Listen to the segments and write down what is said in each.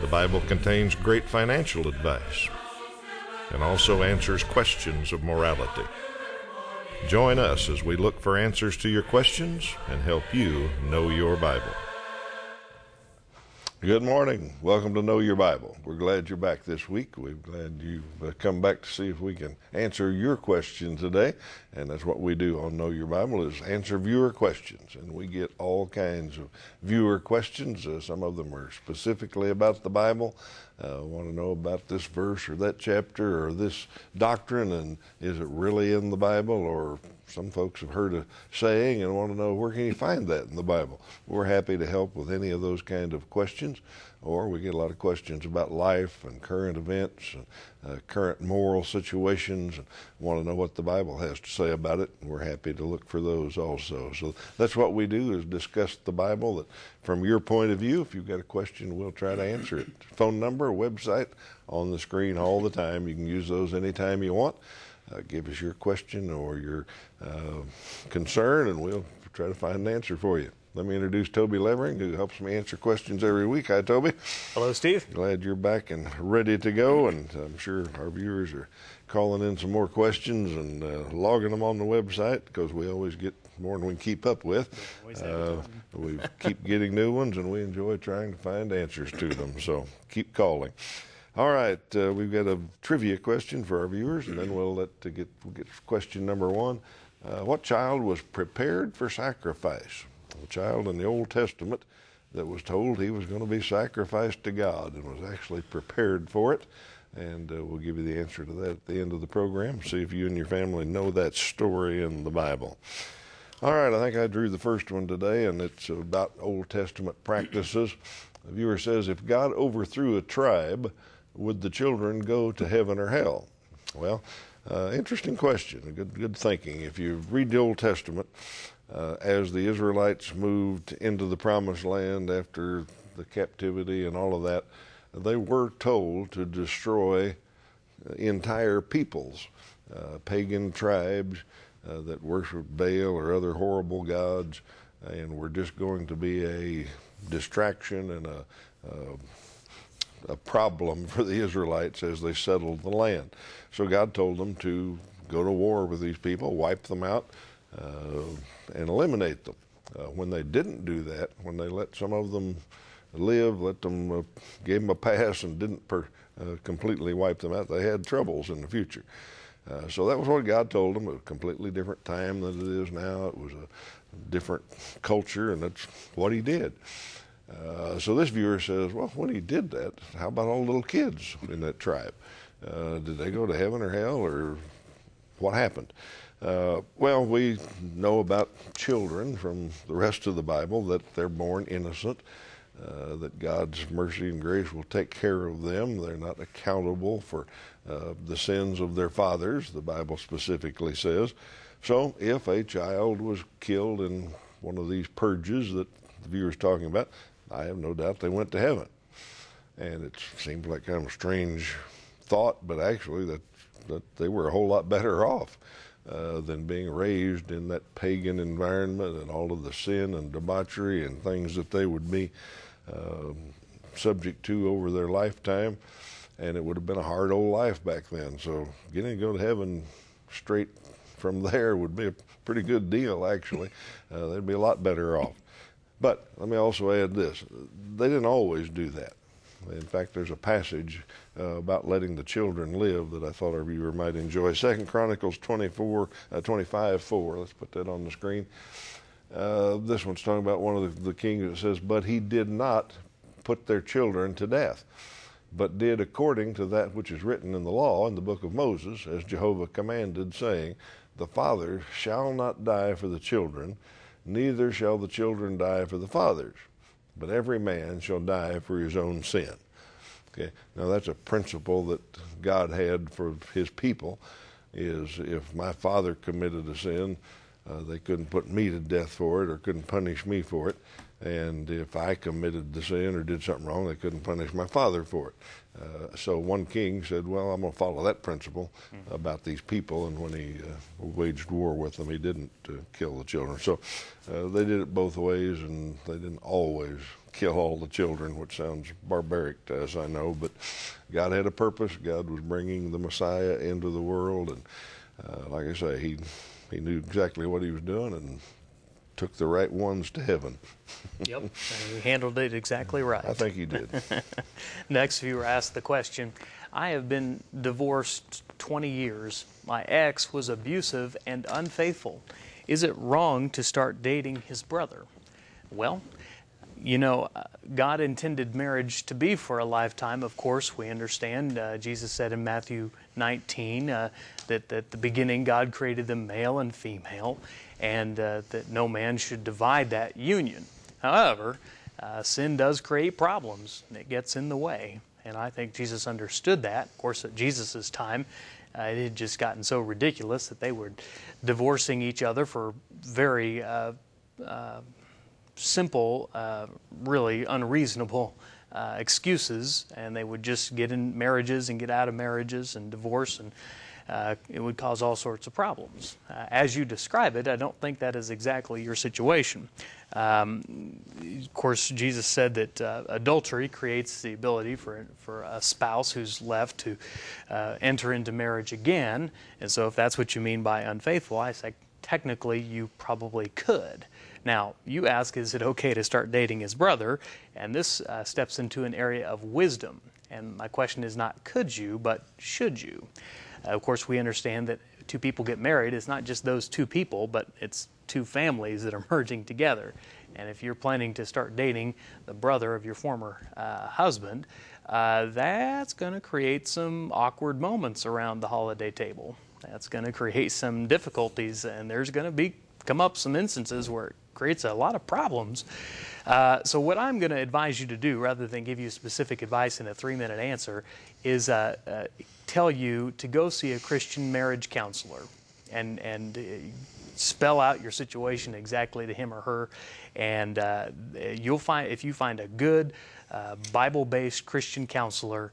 The Bible contains great financial advice and also answers questions of morality. Join us as we look for answers to your questions and help you know your Bible. Good morning. Welcome to Know Your Bible. We're glad you're back this week. We're glad you've come back to see if we can answer your question today. And that's what we do on Know Your Bible, is answer viewer questions. And we get all kinds of viewer questions. Some of them are specifically about the Bible. Want to know about this verse or that chapter or this doctrine, and is it really in the Bible? Or some folks have heard a saying and want to know, where can you find that in the Bible? We're happy to help with any of those kind of questions. Or we get a lot of questions about life and current events and current moral situations, and want to know what the Bible has to say about it. And we're happy to look for those also. So that's what we do, is discuss the Bible that from your point of view. If you've got a question, we'll try to answer it. Phone number, website on the screen all the time. You can use those anytime you want. Give us your question or your concern, and we'll try to find an answer for you. Let me introduce Toby Levering, who helps me answer questions every week. Hi, Toby. Hello, Steve. Glad you're back and ready to go, and I'm sure our viewers are calling in some more questions and logging them on the website, because we always get more than we can keep up with. We keep getting new ones, and we enjoy trying to find answers to them, so keep calling. All right, we've got a trivia question for our viewers, and then we'll get question number one. What child was prepared for sacrifice? A child in the Old Testament that was told he was going to be sacrificed to God and was actually prepared for it. And we'll give you the answer to that at the end of the program. See if you and your family know that story in the Bible. All right, I think I drew the first one today, and it's about Old Testament practices. The viewer says, if God overthrew a tribe, would the children go to heaven or hell? Well, interesting question. Good thinking. If you read the Old Testament, as the Israelites moved into the Promised Land after the captivity and all of that, they were told to destroy entire peoples, pagan tribes that worshiped Baal or other horrible gods, and were just going to be a distraction and a problem for the Israelites as they settled the land. So God told them to go to war with these people, wipe them out, and eliminate them. When they didn't do that, when they let some of them live, gave them a pass and didn't completely wipe them out, they had troubles in the future. So that was what God told them. It was a completely different time than it is now. It was a different culture, and that's what He did. So this viewer says, well, when He did that, how about all the little kids in that tribe? Did they go to heaven or hell, or what happened? Well, we know about children from the rest of the Bible that they're born innocent, that God's mercy and grace will take care of them. They're not accountable for the sins of their fathers, the Bible specifically says. So if a child was killed in one of these purges that the viewer's talking about, I have no doubt they went to heaven. And it seems like kind of a strange thought, but actually that they were a whole lot better off than being raised in that pagan environment and all of the sin and debauchery and things that they would be subject to over their lifetime. And it would have been a hard old life back then. So getting to go to heaven straight from there would be a pretty good deal, actually. They'd be a lot better off. But let me also add this. They didn't always do that. In fact, there's a passage about letting the children live that I thought our viewer might enjoy. 2 Chronicles 25:4. Let's put that on the screen. This one's talking about one of the kings that says, but he did not put their children to death, but did according to that which is written in the law in the book of Moses, as Jehovah commanded, saying, the father shall not die for the children, neither shall the children die for the fathers, but every man shall die for his own sin. Okay, now that's a principle that God had for his people, is if my father committed a sin, they couldn't put me to death for it or couldn't punish me for it. And if I committed the sin or did something wrong, they couldn't punish my father for it. So one king said, well, I'm going to follow that principle about these people. And when he waged war with them, he didn't kill the children. So they did it both ways, and they didn't always kill all the children, which sounds barbaric to us, I know. But God had a purpose. God was bringing the Messiah into the world. And like I say, he knew exactly what he was doing, and took the right ones to heaven. Yep, and you handled it exactly right. I think you did. Next viewer asked the question, I have been divorced 20 years. My ex was abusive and unfaithful. Is it wrong to start dating his brother? Well, you know, God intended marriage to be for a lifetime. Of course, we understand. Jesus said in Matthew 19 that at the beginning God created them male and female, and that no man should divide that union. However, sin does create problems, and it gets in the way. And I think Jesus understood that. Of course, at Jesus' time, it had just gotten so ridiculous that they were divorcing each other for very simple, really unreasonable excuses, and they would just get in marriages and get out of marriages and divorce, and it would cause all sorts of problems. As you describe it, I don't think that is exactly your situation. Of course, Jesus said that adultery creates the ability for a spouse who's left to enter into marriage again, and so if that's what you mean by unfaithful, I say technically you probably could. Now, you ask, is it okay to start dating his brother? And this steps into an area of wisdom. And my question is not could you, but should you? Of course, we understand that two people get married. It's not just those two people, but it's two families that are merging together. And if you're planning to start dating the brother of your former husband, that's going to create some awkward moments around the holiday table. That's going to create some difficulties, and there's going to come up some instances where it creates a lot of problems. So what I'm going to advise you to do, rather than give you specific advice in a 3-minute answer, is tell you to go see a Christian marriage counselor and spell out your situation exactly to him or her, and you'll find, if you find a good Bible-based Christian counselor,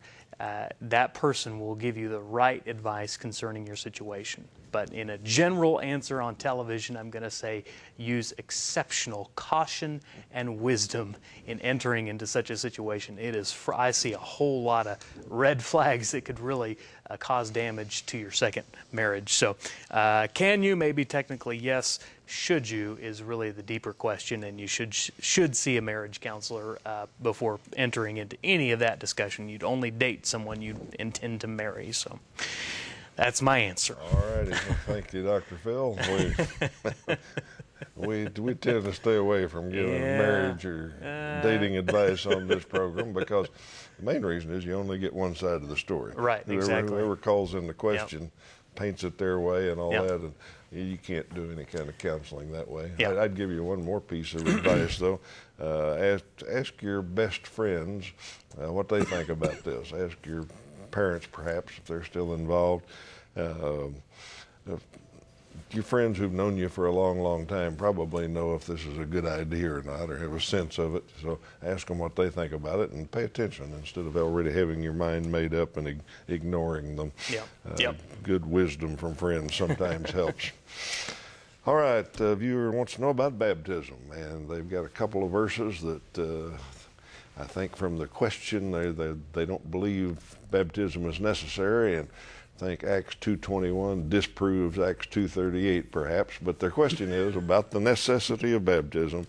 that person will give you the right advice concerning your situation. But in a general answer on television, I'm going to say use exceptional caution and wisdom in entering into such a situation. It is, I see a whole lot of red flags that could really cause damage to your second marriage. So can you? Maybe technically yes. Should you is really the deeper question, and you should see a marriage counselor before entering into any of that discussion. You'd only date someone you intend to marry. So that's my answer. All righty. Well, thank you, Dr. Phil. We tend to stay away from giving marriage or dating advice on this program, because the main reason is you only get one side of the story. Right, whoever calls in the question paints it their way and all that, and you can't do any kind of counseling that way. Yep. I'd give you one more piece of advice, though. Ask your best friends what they think about this. Ask your parents, perhaps, if they're still involved. Your friends who've known you for a long, long time probably know if this is a good idea or not, or have a sense of it. So ask them what they think about it, and pay attention instead of already having your mind made up and ignoring them. Yep. Good wisdom from friends sometimes helps. All right, a viewer wants to know about baptism, and they've got a couple of verses that I think from the question they don't believe baptism is necessary, and I think Acts 2:21 disproves Acts 2:38 perhaps, but their question is about the necessity of baptism.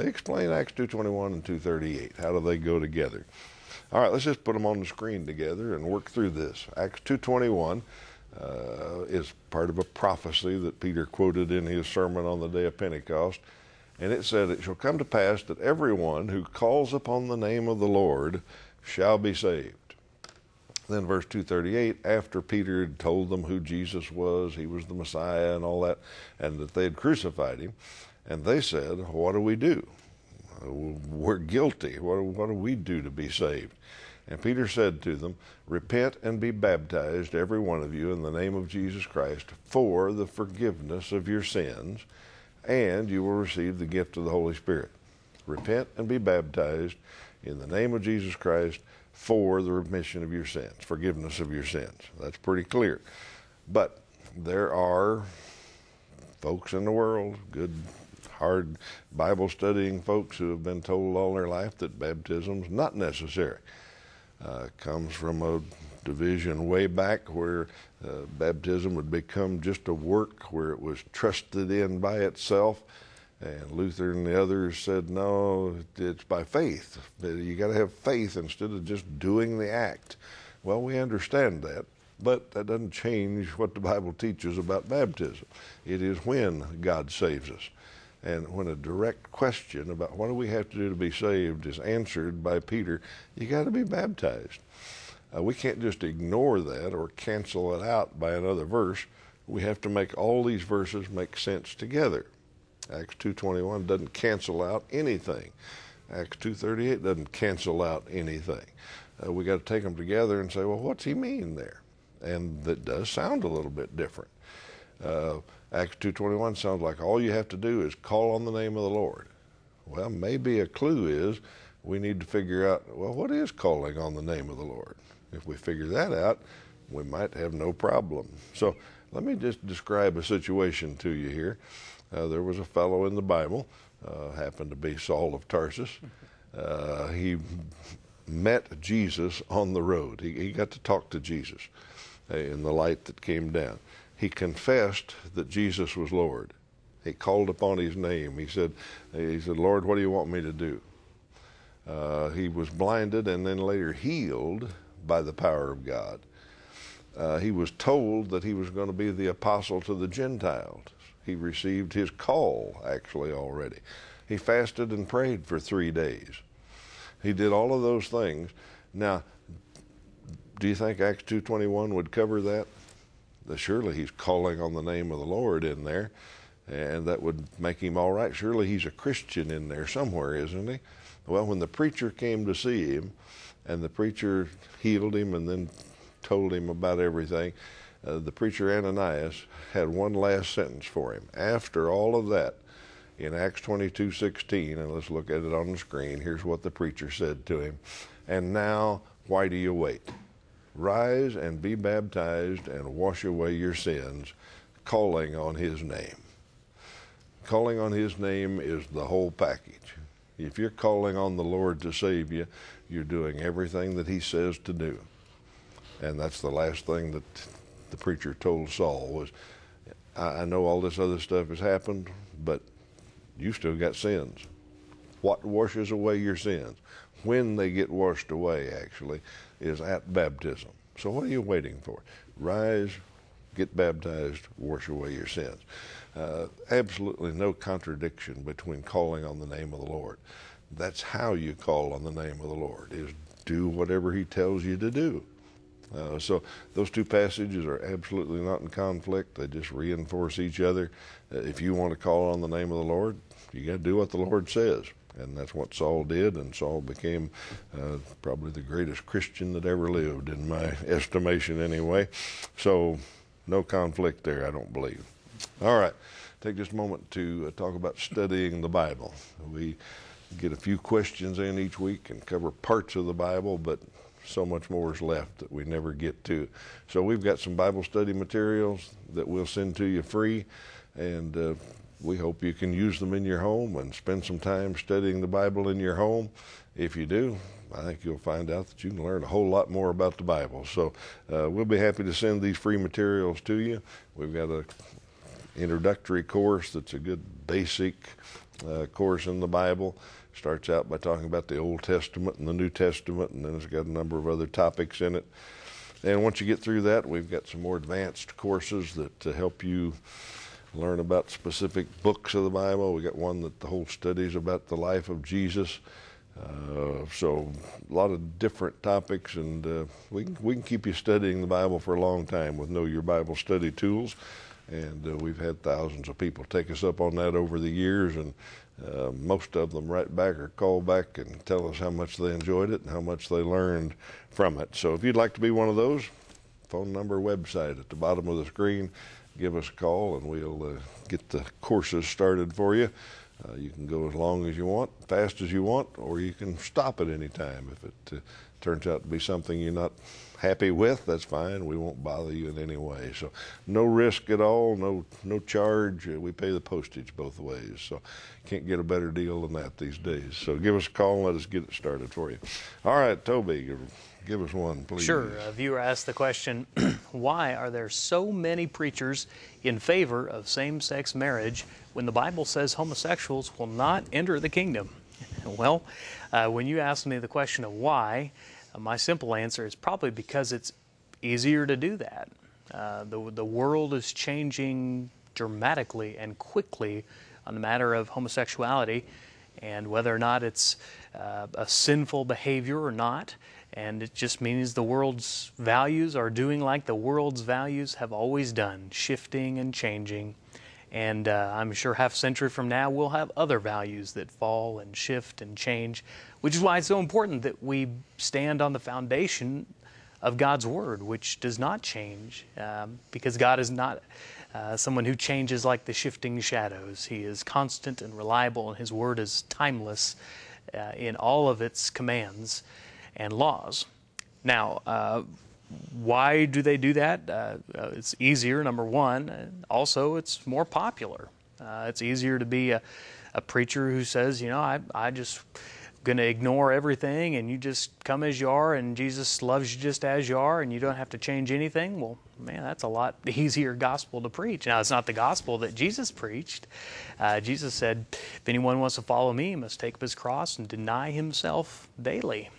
Explain Acts 2:21 and 2:38. How do they go together? All right, let's just put them on the screen together and work through this. Acts 2:21 is part of a prophecy that Peter quoted in his sermon on the day of Pentecost, and it said, "It shall come to pass that everyone who calls upon the name of the Lord shall be saved." Then verse 238, after Peter had told them who Jesus was, he was the Messiah and all that, and that they had crucified him, and they said, what do we do? We're guilty. What do we do to be saved? And Peter said to them, Repent and be baptized, every one of you, in the name of Jesus Christ, for the forgiveness of your sins, and you will receive the gift of the Holy Spirit. Repent and be baptized in the name of Jesus Christ for the remission of your sins, forgiveness of your sins. That's pretty clear. But there are folks in the world, good, hard Bible-studying folks who have been told all their life that baptism's not necessary. Comes from a division way back where baptism would become just a work where it was trusted in by itself. And Luther and the others said, no, it's by faith. You got to have faith instead of just doing the act. Well, we understand that, but that doesn't change what the Bible teaches about baptism. It is when God saves us. And when a direct question about what do we have to do to be saved is answered by Peter, you got to be baptized. We can't just ignore that or cancel it out by another verse. We have to make all these verses make sense together. Acts 2:21 doesn't cancel out anything. Acts 2:38 doesn't cancel out anything. We got to take them together and say, well, what's he mean there? And that does sound a little bit different. Acts 2:21 sounds like all you have to do is call on the name of the Lord. Well, maybe a clue is we need to figure out, well, what is calling on the name of the Lord? If we figure that out, we might have no problem. So let me just describe a situation to you here. There was a fellow in the Bible, happened to be Saul of Tarsus. He met Jesus on the road. He got to talk to Jesus in the light that came down. He confessed that Jesus was Lord. He called upon his name. He said, Lord, what do you want me to do? He was blinded and then later healed by the power of God. He was told that he was going to be the apostle to the Gentiles. He received his call, actually, already. He fasted and prayed for 3 days. He did all of those things. Now, do you think Acts 2:21 would cover that? Surely he's calling on the name of the Lord in there, and that would make him all right. Surely he's a Christian in there somewhere, isn't he? Well, when the preacher came to see him, and the preacher healed him and then told him about everything, the preacher Ananias had one last sentence for him. After all of that, in Acts 22:16, and let's look at it on the screen, here's what the preacher said to him. And now, why do you wait? Rise and be baptized and wash away your sins, calling on his name. Calling on his name is the whole package. If you're calling on the Lord to save you, you're doing everything that he says to do. And that's the last thing that the preacher told Saul was, I know all this other stuff has happened, but you still got sins. What washes away your sins? When they get washed away, actually, is at baptism. So what are you waiting for? Rise, get baptized, wash away your sins. Absolutely no contradiction between calling on the name of the Lord. That's how you call on the name of the Lord, is do whatever he tells you to do. So those two passages are absolutely not in conflict. They just reinforce each other. If you want to call on the name of the Lord, you got to do what the Lord says. And that's what Saul did, and Saul became probably the greatest Christian that ever lived, in my estimation anyway. So no conflict there, I don't believe. All right, take just a moment to talk about studying the Bible. We get a few questions in each week and cover parts of the Bible, but so much more is left that we never get to. So we've got some Bible study materials that we'll send to you free, and we hope you can use them in your home and spend some time studying the Bible in your home. If you do, I think you'll find out that you can learn a whole lot more about the Bible. So we'll be happy to send these free materials to you. We've got an introductory course that's a good basic course in the Bible. Starts out by talking about the Old Testament and the New Testament, and then it's got a number of other topics in it. And once you get through that, we've got some more advanced courses that help you learn about specific books of the Bible. We got one that the whole study is about the life of Jesus. So a lot of different topics, and we can keep you studying the Bible for a long time with Know Your Bible Study Tools. And we've had thousands of people take us up on that over the years, and most of them write back or call back and tell us how much they enjoyed it and how much they learned from it. So if you'd like to be one of those, phone number, website at the bottom of the screen, give us a call and we'll get the courses started for you. You can go as long as you want, fast as you want, or you can stop at any time. If it turns out to be something you're not happy with, that's fine. We won't bother you in any way. So no risk at all, no charge. We pay the postage both ways. So can't get a better deal than that these days. So give us a call and let us get it started for you. All right, Toby, give us one, please. Sure. A viewer asked the question, why are there so many preachers in favor of same-sex marriage when the Bible says homosexuals will not enter the kingdom? Well, when you asked me the question of why, my simple answer is probably because it's easier to do that. The world is changing dramatically and quickly on the matter of homosexuality and whether or not it's a sinful behavior or not. And it just means the world's values are doing like the world's values have always done, shifting and changing. And I'm sure half a century from now we'll have other values that fall and shift and change, which is why it's so important that we stand on the foundation of God's Word, which does not change, because God is not someone who changes like the shifting shadows. He is constant and reliable, and His Word is timeless in all of its commands and laws. Now, why do they do that? It's easier, number one. Also, it's more popular. It's easier to be a preacher who says, you know, I just going to ignore everything and you just come as you are and Jesus loves you just as you are and you don't have to change anything. Well, man, that's a lot easier gospel to preach. Now, it's not the gospel that Jesus preached. Jesus said, if anyone wants to follow me, he must take up his cross and deny himself daily.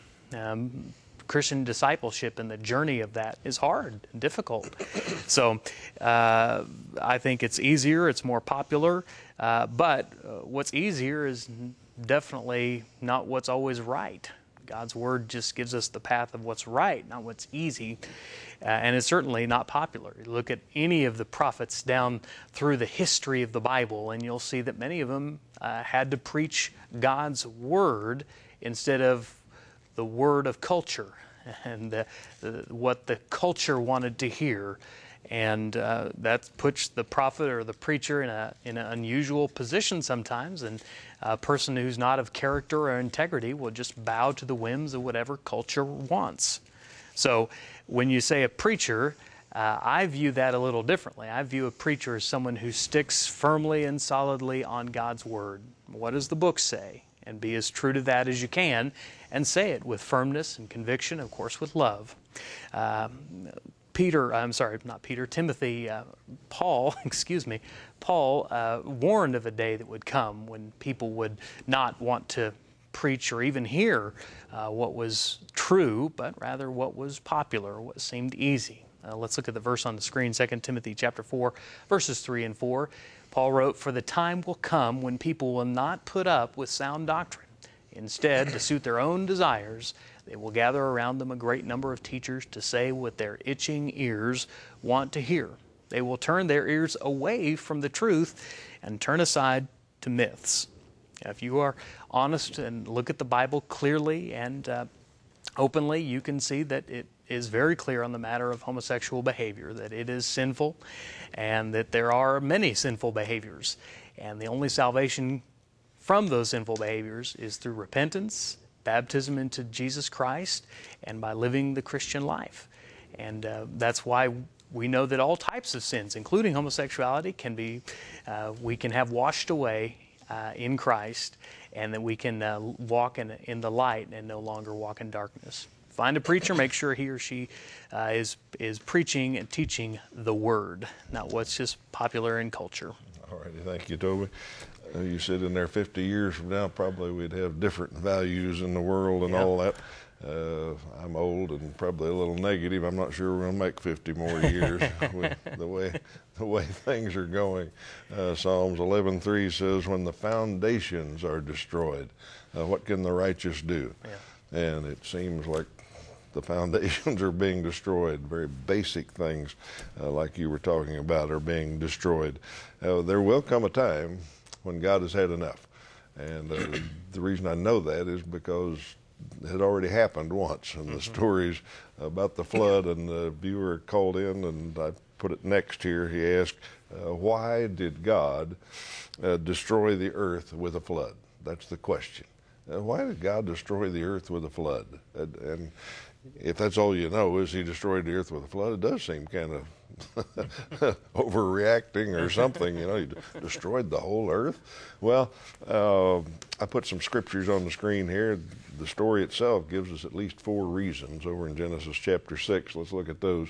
Christian discipleship and the journey of that is hard and difficult. So I think it's easier, it's more popular, but what's easier is definitely not what's always right. God's Word just gives us the path of what's right, not what's easy, and it's certainly not popular. Look at any of the prophets down through the history of the Bible, and you'll see that many of them had to preach God's Word instead of the word of culture and what the culture wanted to hear. And that puts the prophet or the preacher in an unusual position sometimes, and a person who's not of character or integrity will just bow to the whims of whatever culture wants. So when you say a preacher, I view that a little differently. I view a preacher as someone who sticks firmly and solidly on God's Word. What does the book say? And be as true to that as you can, and say it with firmness and conviction, of course, with love. Paul warned of a day that would come when people would not want to preach or even hear what was true, but rather what was popular, what seemed easy. Let's look at the verse on the screen, 2 Timothy chapter 4, verses 3 and 4. Paul wrote, "For the time will come when people will not put up with sound doctrine. Instead, to suit their own desires, they will gather around them a great number of teachers to say what their itching ears want to hear. They will turn their ears away from the truth and turn aside to myths." Now, if you are honest and look at the Bible clearly and openly, you can see that it is very clear on the matter of homosexual behavior, that it is sinful and that there are many sinful behaviors. And the only salvation from those sinful behaviors is through repentance, baptism into Jesus Christ, and by living the Christian life. And that's why we know that all types of sins, including homosexuality, can be, we can have washed away in Christ, and that we can walk in the light and no longer walk in darkness. Find a preacher, make sure he or she is preaching and teaching the Word, not what's just popular in culture. All righty, thank you, Toby. You said in there 50 years from now, probably we'd have different values in the world and all that. I'm old and probably a little negative. I'm not sure we're going to make 50 more years with the way things are going. Psalms 11:3 says, "When the foundations are destroyed, what can the righteous do?" Yeah. And it seems like the foundations are being destroyed. Very basic things, like you were talking about, are being destroyed. There will come a time when God has had enough. And the reason I know that is because it had already happened once. And the stories about the flood, and the viewer called in, and I put it next here. He asked, why did God destroy the earth with a flood? That's the question. Why did God destroy the earth with a flood? And if that's all you know is he destroyed the earth with a flood, it does seem kind of overreacting or something, you know, he destroyed the whole earth. Well, I put some scriptures on the screen here. The story itself gives us at least four reasons over in Genesis chapter 6. Let's look at those.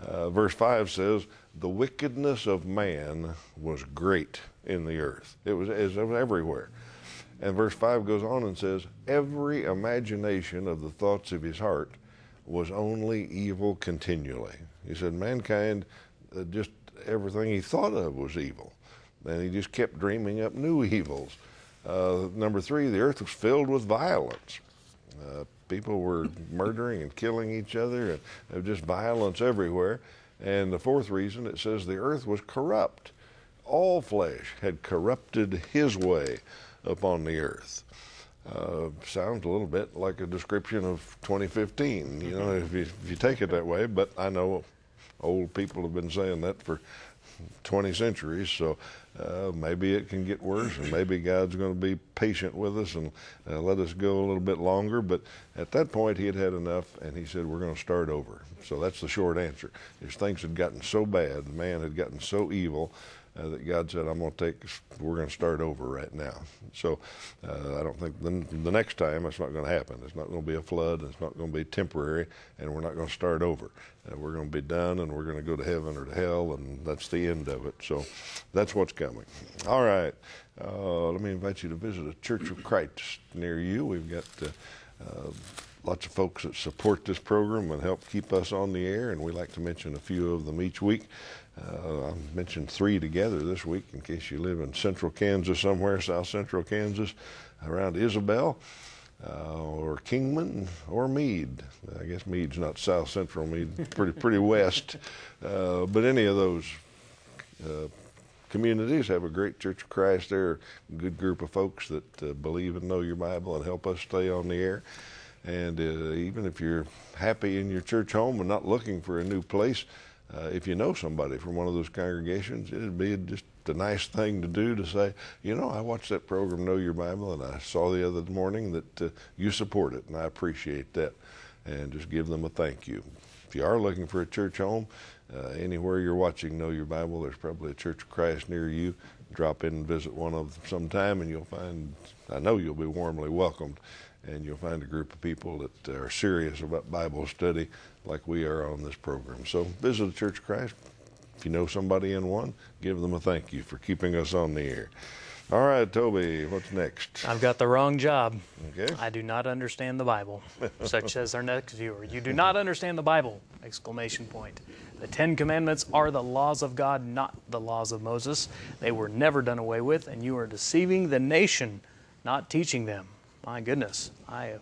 Verse 5 says, the wickedness of man was great in the earth. It was everywhere. And verse 5 goes on and says, every imagination of the thoughts of his heart was only evil continually. He said mankind, just everything he thought of was evil. And he just kept dreaming up new evils. Number 3, the earth was filled with violence. People were murdering and killing each other, and there was just violence everywhere. And the fourth reason, it says the earth was corrupt. All flesh had corrupted his way upon the earth. Sounds a little bit like a description of 2015, you know, if you take it that way, but I know old people have been saying that for 20 centuries, so maybe it can get worse, and maybe God's going to be patient with us and let us go a little bit longer. But at that point, he had had enough, and he said, we're going to start over. So that's the short answer, is things had gotten so bad, man had gotten so evil, that God said, we're going to start over right now. So I don't think the next time that's not going to happen. It's not going to be a flood. It's not going to be temporary, and we're not going to start over. We're going to be done, and we're going to go to heaven or to hell, and that's the end of it. So that's what's coming. All right. Let me invite you to visit a Church of Christ near you. We've got lots of folks that support this program and help keep us on the air, and we like to mention a few of them each week. I've mentioned 3 together this week in case you live in central Kansas somewhere, south central Kansas, around Isabel or Kingman or Meade. I guess Meade's not south central Meade, pretty west. But any of those communities have a great Church of Christ there, a good group of folks that believe and know your Bible and help us stay on the air. And even if you're happy in your church home and not looking for a new place, if you know somebody from one of those congregations, it'd be just a nice thing to do to say, you know, I watched that program, Know Your Bible, and I saw the other morning that you support it, and I appreciate that, and just give them a thank you. If you are looking for a church home, anywhere you're watching Know Your Bible, there's probably a Church of Christ near you. Drop in and visit one of them sometime, and you'll find, I know you'll be warmly welcomed, and you'll find a group of people that are serious about Bible study like we are on this program. So visit the Church of Christ. If you know somebody in one, give them a thank you for keeping us on the air. All right, Toby, what's next? I've got the wrong job. Okay. I do not understand the Bible, such as our next viewer. You do not understand the Bible! Exclamation point. The 10 Commandments are the laws of God, not the laws of Moses. They were never done away with, and you are deceiving the nation, not teaching them. My goodness, I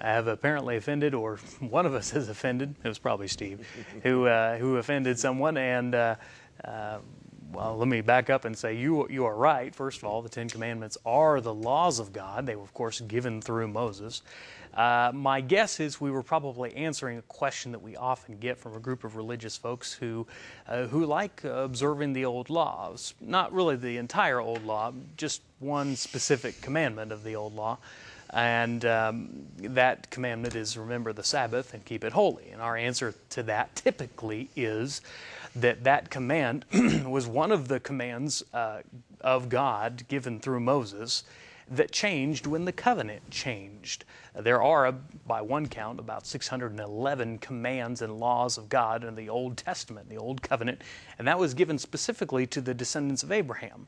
have apparently offended, or one of us has offended. It was probably Steve, who offended someone. And well, let me back up and say you are right. First of all, the 10 Commandments are the laws of God. They were, of course, given through Moses. My guess is we were probably answering a question that we often get from a group of religious folks who like observing the old laws. Not really the entire old law, just one specific commandment of the old law. And that commandment is remember the Sabbath and keep it holy. And our answer to that typically is that command was one of the commands of God given through Moses that changed when the covenant changed. There are, by one count, about 611 commands and laws of God in the Old Testament, the Old Covenant, and that was given specifically to the descendants of Abraham.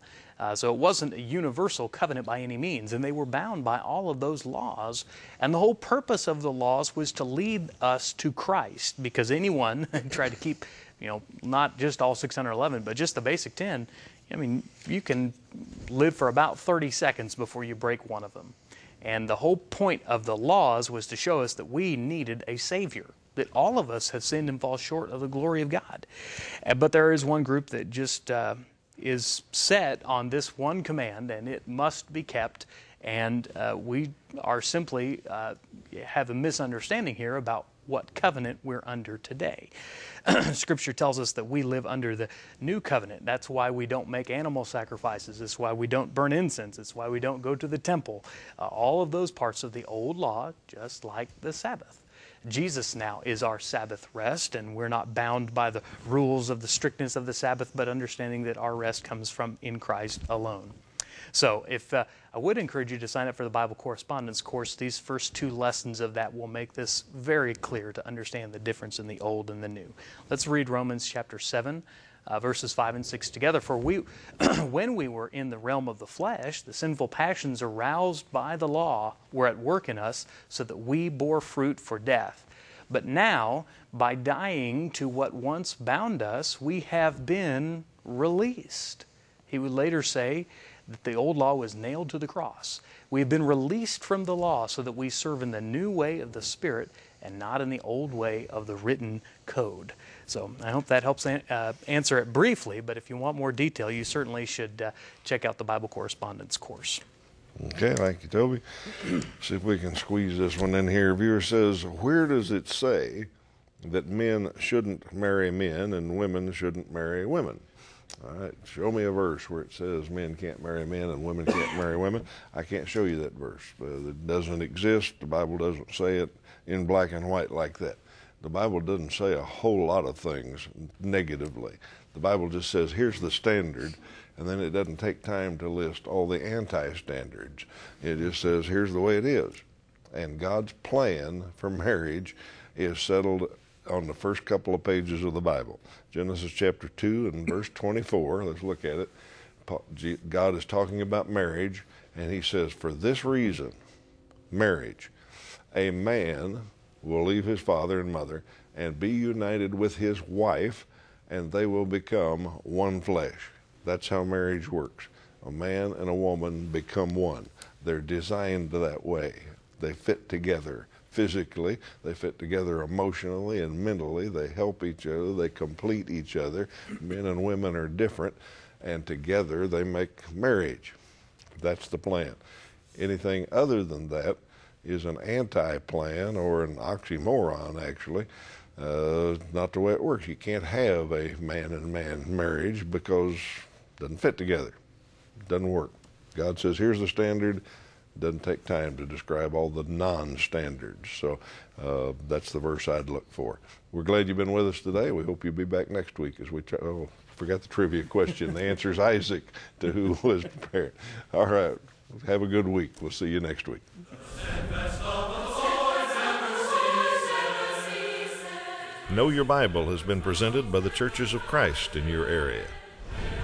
So it wasn't a universal covenant by any means, and they were bound by all of those laws. And the whole purpose of the laws was to lead us to Christ, because anyone tried to keep, you know, not just all 611, but just the basic 10, I mean, you can live for about 30 seconds before you break one of them. And the whole point of the laws was to show us that we needed a Savior, that all of us have sinned and fall short of the glory of God. But there is one group that just is set on this one command, and it must be kept. And we are simply have a misunderstanding here about what covenant we're under today. Scripture tells us that we live under the new covenant. That's why we don't make animal sacrifices. That's why we don't burn incense. That's why we don't go to the temple. All of those parts of the old law, just like the Sabbath. Jesus now is our Sabbath rest, and we're not bound by the rules of the strictness of the Sabbath, but understanding that our rest comes from in Christ alone. So if I would encourage you to sign up for the Bible Correspondence course. These first two lessons of that will make this very clear to understand the difference in the old and the new. Let's read Romans chapter 7, verses 5 and 6 together. For we, when we were in the realm of the flesh, the sinful passions aroused by the law were at work in us, so that we bore fruit for death. But now, by dying to what once bound us, we have been released. He would later say that the old law was nailed to the cross. We have been released from the law so that we serve in the new way of the Spirit and not in the old way of the written code. So I hope that helps answer it briefly, but if you want more detail, you certainly should check out the Bible Correspondence course. Okay, thank you, Toby. See if we can squeeze this one in here. A viewer says, where does it say that men shouldn't marry men and women shouldn't marry women? All right, show me a verse where it says men can't marry men and women can't marry women. I can't show you that verse. It doesn't exist. The Bible doesn't say it in black and white like that. The Bible doesn't say a whole lot of things negatively. The Bible just says, here's the standard, and then it doesn't take time to list all the anti-standards. It just says, here's the way it is. And God's plan for marriage is settled on the first couple of pages of the Bible. Genesis chapter 2 and verse 24, let's look at it. God is talking about marriage, and he says, for this reason, marriage, a man will leave his father and mother and be united with his wife, and they will become one flesh. That's how marriage works. A man and a woman become one. They're designed that way. They fit together. Physically, they fit together emotionally and mentally. They help each other. They complete each other. Men and women are different, and together they make marriage. That's the plan. Anything other than that is an anti-plan or an oxymoron, actually. Not the way it works. You can't have a man and man marriage because it doesn't fit together. It doesn't work. God says, here's the standard. Doesn't take time to describe all the non-standards. So that's the verse I'd look for. We're glad you've been with us today. We hope you'll be back next week as we try. Oh, forgot the trivia question. The answer's Isaac to who was prepared. All right. Have a good week. We'll see you next week. Know Your Bible has been presented by the Churches of Christ in your area.